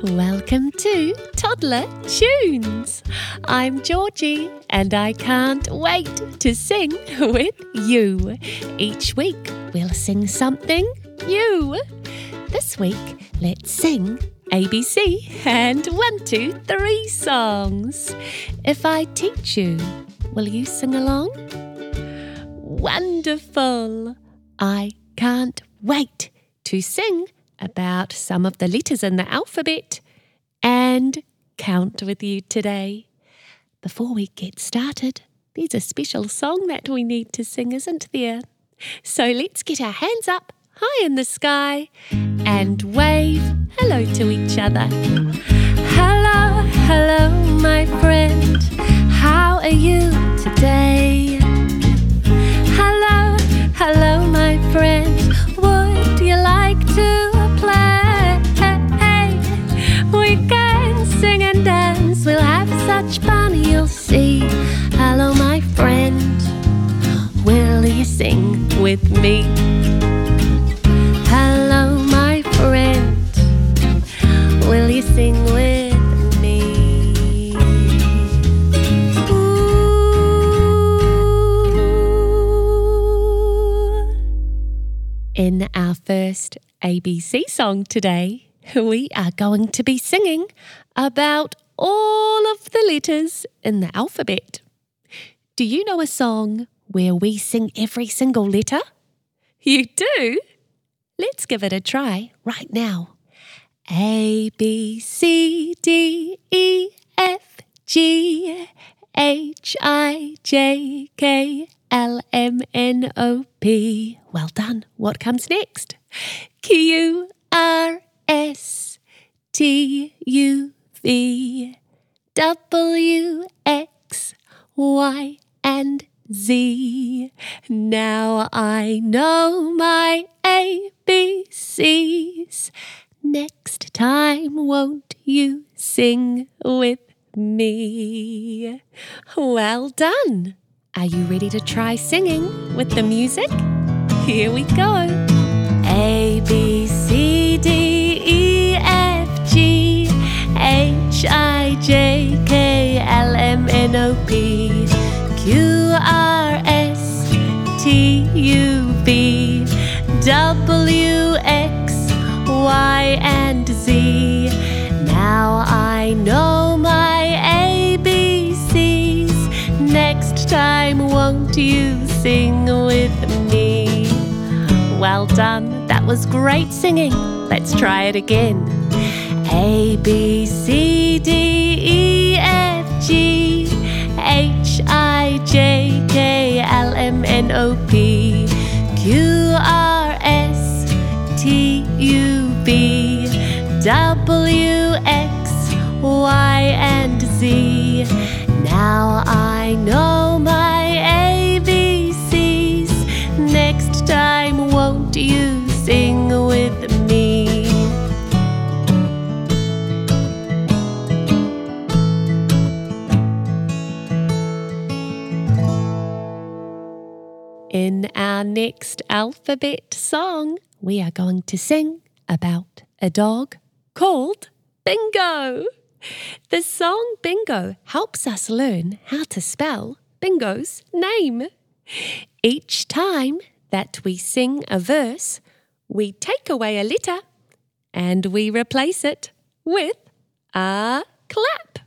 Welcome to Toddler Tunes. I'm Georgie and I can't wait to sing with you. Each week we'll sing something new. This week let's sing ABC and 1, 2, 3 songs. If I teach you, will you sing along? Wonderful! I can't wait to sing about some of the letters in the alphabet and count with you today. Before we get started, there's a special song that we need to sing, isn't there? So let's get our hands up high in the sky and wave hello to each other. Hello, hello, my friend. How are you today? Hello, hello, my friend. Would you like to play? We can sing and dance. We'll have such fun, you'll see. Hello, my friend. Will you sing with me? Hello, my friend. Will you sing with me? Ooh. In our first ABC song today, we are going to be singing about all of the letters in the alphabet. Do you know a song where we sing every single letter? You do? Let's give it a try right now. A, B, C, D, E, F, G, H, I, J, K, L, M, N, O, P. Well done. What comes next? Q, R, S, T, U, V, W, X, Y, and Z. Now I know my ABCs. Next time, won't you sing with me? Well done! Are you ready to try singing with the music? Here we go. A, B, C, D, E, F, G, H, I, J, K, L, M, N, O, P, Q, R, S, T, U, V, W, X, Y, and Z. Now I know my ABCs. Next time, won't you sing with me? Well done, that was great singing. Let's try it again. A, B, C, D, E, F, G, H, I, J, K, L, M, N, O, P, Q, R, S, T, U, V, W, X, Y, and Z. Now I know my ABCs. Next time, won't you sing with me? In our next alphabet song, we are going to sing about a dog called Bingo. The song Bingo helps us learn how to spell Bingo's name. Each time that we sing a verse, we take away a letter and we replace it with a clap.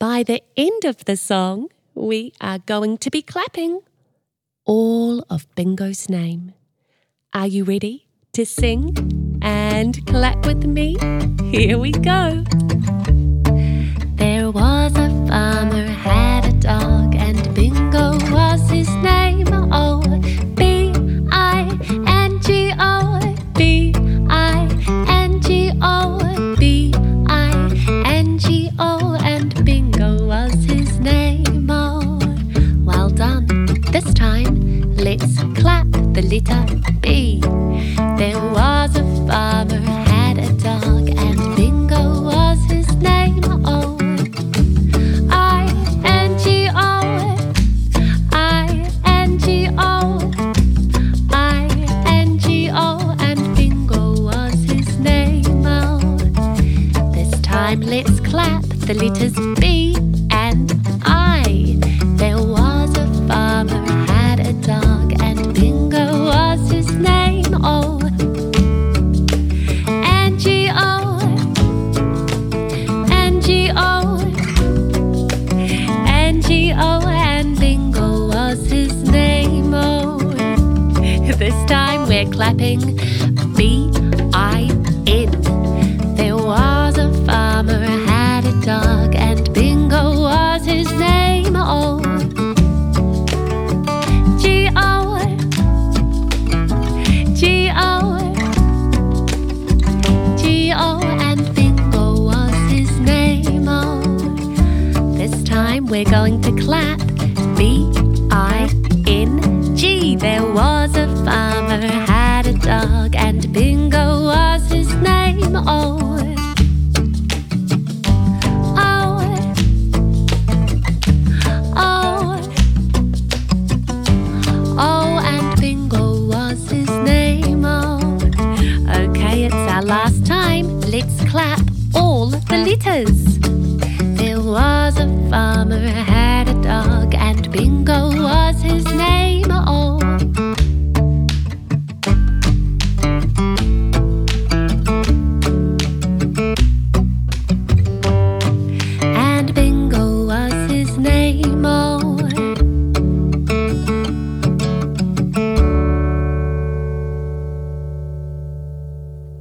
By the end of the song, we are going to be clapping all of Bingo's name. Are you ready to sing and clap with me? Here we go. There was a farmer, had a dog, and Bingo was his name. Oh, B-I-N-G-O, B-I-N-G-O, B-I-N-G-O, and Bingo was his name. Oh, well done. This time, let's clap the letter B. There was a farmer, had a dog, and Bingo was his name. Oh, I time let's clap the letters B and I. There was a farmer who had a dog, and Bingo was his name, oh. N-G-O, N-G-O, N-G-O, and Bingo was his name, oh. This time we're clapping B-I-N. Dog, and Bingo was his name, oh. G-O, G-O, G-O, and Bingo was his name, oh. This time we're going to clap B-I-N-G. There was a farmer who had a dog, and Bingo was his name, oh. There was a farmer who had a dog, and Bingo was his name, oh. And Bingo was his name, oh.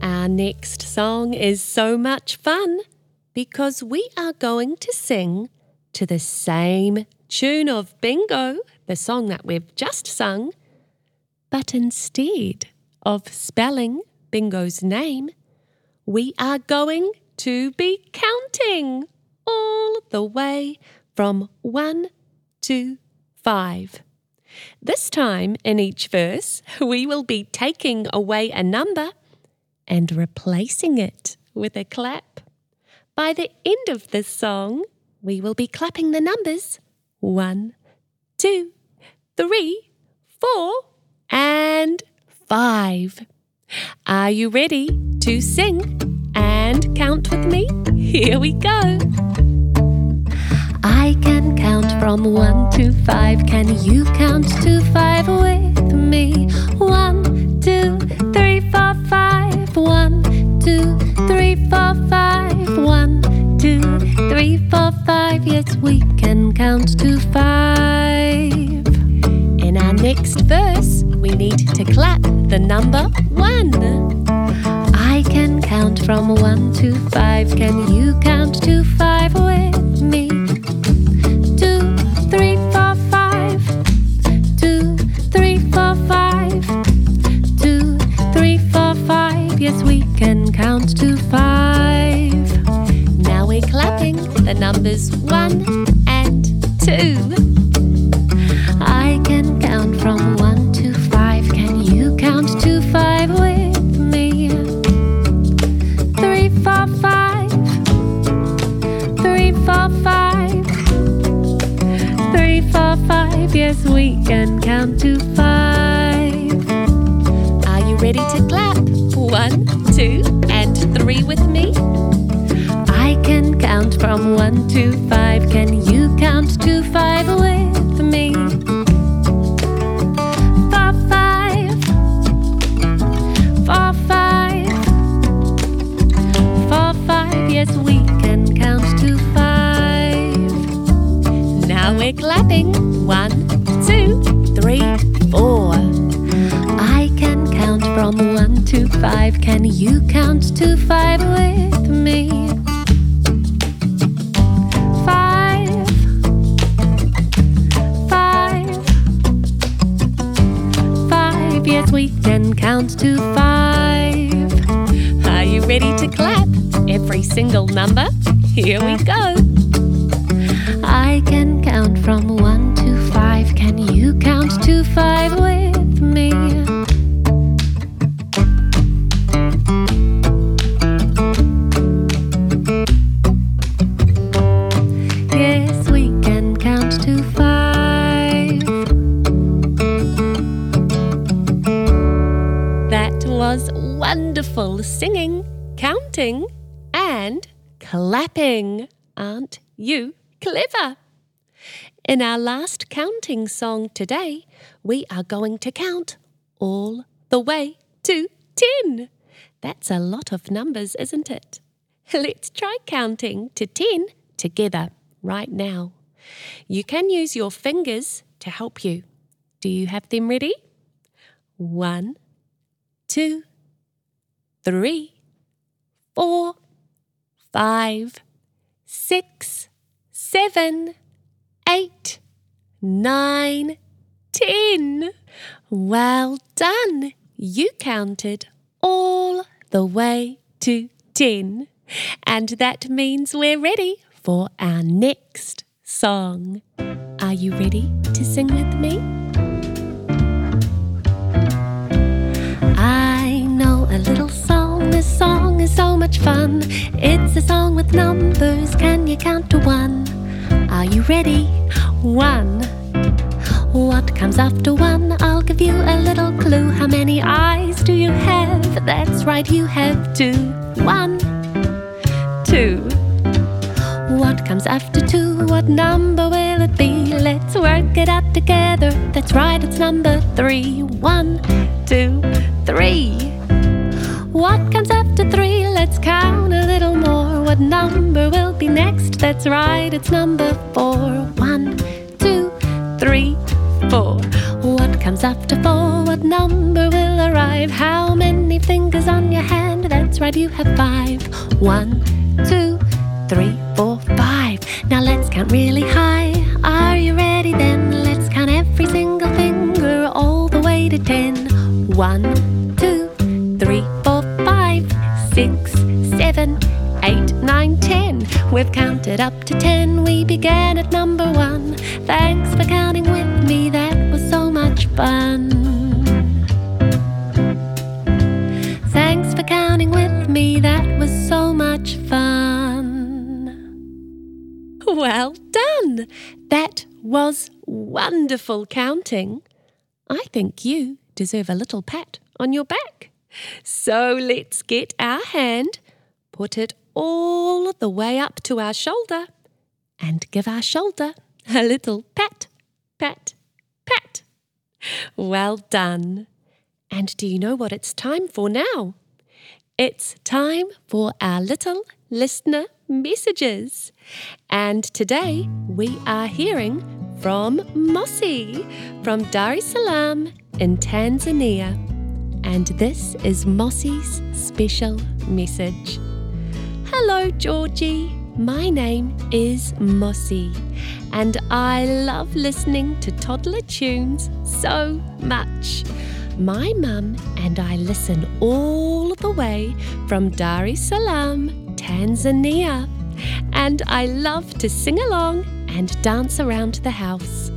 Our next song is so much fun, because we are going to sing to the same tune of Bingo, the song that we've just sung, but instead of spelling Bingo's name, we are going to be counting all the way from 1 to 5. This time in each verse, we will be taking away a number and replacing it with a clap. By the end of this song, we will be clapping the numbers 1, 2, 3, 4, and 5. Are you ready to sing and count with me? Here we go. I can count from 1 to 5. Can you count to 5 with me? 1, 2, 3, 4, 5. 1, 2, 3, 4, 5. 1, 2, 3, 4, 5. Yes, we can count to 5. In our next verse, we need to clap the number 1. I can count from 1 to 5. Can you count to 5 with me? 2, 3, 4, 5. 2, 3, 4, 5. 2, 3, 4, 5. Yes, we can count to 5. We're clapping the numbers 1 and 2. I can count from 1 to 5. Can you count to 5 with me? 3, 4, 5. 3, 4, 5. 3, 4, 5. Yes, we can count to 5. Are you ready to clap? 1, 2, and 3 with me. I can count from 1 to 5. Can you count to 5 with me? 4, 5. 4, 5. 4, 5. Yes, we can count to 5. Now we're clapping. 1, 2, 3, 4. I can count from 1 to 5. Can you count to 5 with me? 5, 5, 5. Yes, we can count to 5. Are you ready to clap every single number? Here we go. I can count from 1 to 5. Can you count to 5 with me? 5. That was wonderful singing, counting, and clapping. Aren't you clever? In our last counting song today, we are going to count all the way to 10. That's a lot of numbers, isn't it? Let's try counting to 10 together right now. You can use your fingers to help you. Do you have them ready? 1, 2, 3, 4, 5, 6, 7, 8, 9, 10. Well done! You counted all the way to 10. And that means we're ready for our next song. Are you ready to sing with me? I know a little song. This song is so much fun. It's a song with numbers. Can you count to 1? Are you ready? 1. What comes after 1? I'll give you a little clue. How many eyes do you have? That's right, you have 2. 1, 2. What comes after 2? What number will it be? Let's work it out together. That's right, it's number 3. 1, 2, 3. What comes after 3? Let's count a little more. What number will be next? That's right, it's number 4. 1, 2, 3, 4. What comes after 4? What number will arrive? How many fingers on your hand? That's right, you have 5. 1, 2, 3, 4, 5. Now let's count really high. Are you ready then? Let's count every single finger all the way to 10. 1, 2, 3, 4, 5, 6, 7, 8, 9, 10. We've counted up to 10. We began at number 1. Thanks for counting with me. That was so much fun. Thanks for counting with me. That was so much fun. Well done. That was wonderful counting. I think you deserve a little pat on your back. So let's get our hand, put it all the way up to our shoulder and give our shoulder a little pat, pat, pat. Well done. And do you know what it's time for now? It's time for our little listener messages. And today we are hearing from Mossy from Dar es Salaam in Tanzania. And this is Mossy's special message. Hello Georgie, my name is Mossy and I love listening to Toddler Tunes so much. My mum and I listen all the way from Dar es Salaam, Tanzania, and I love to sing along and dance around the house.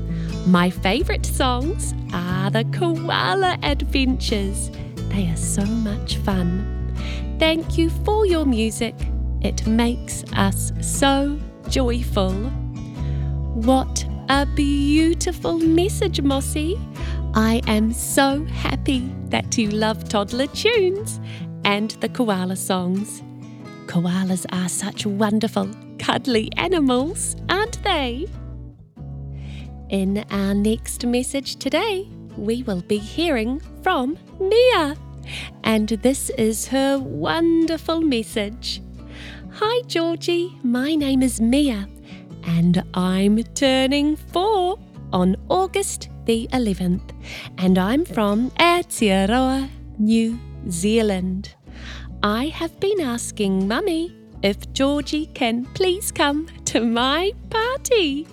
My favourite songs are the Koala Adventures. They are so much fun. Thank you for your music. It makes us so joyful. What a beautiful message, Mossy. I am so happy that you love Toddler Tunes and the koala songs. Koalas are such wonderful, cuddly animals, aren't they? In our next message today, we will be hearing from Mia. And this is her wonderful message. Hi Georgie, my name is Mia and I'm turning 4 on August the 11th and I'm from Aotearoa, New Zealand. I have been asking Mummy if Georgie can please come to my party.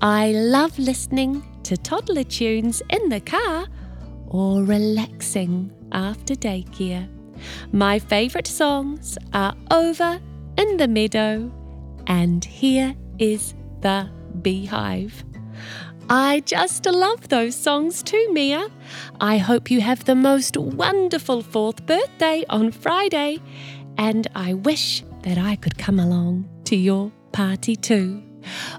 I love listening to Toddler Tunes in the car or relaxing after daycare. My favourite songs are Over in the Meadow and Here is the Beehive. I just love those songs too, Mia. I hope you have the most wonderful 4th birthday on Friday and I wish that I could come along to your party too.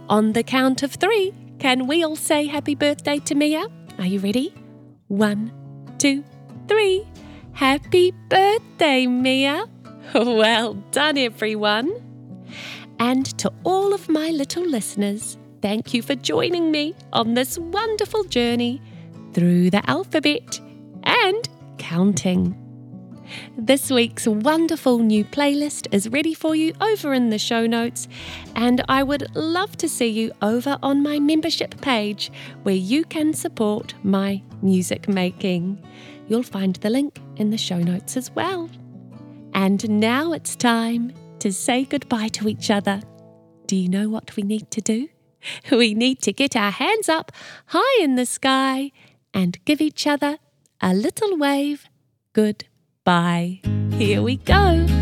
On the count of 3, can we all say happy birthday to Mia? Are you ready? 1, 2, 3. Happy birthday, Mia. Well done, everyone. And to all of my little listeners, thank you for joining me on this wonderful journey through the alphabet and counting. This week's wonderful new playlist is ready for you over in the show notes, and I would love to see you over on my membership page where you can support my music making. You'll find the link in the show notes as well. And now it's time to say goodbye to each other. Do you know what we need to do? We need to get our hands up high in the sky and give each other a little wave goodbye. Here we go.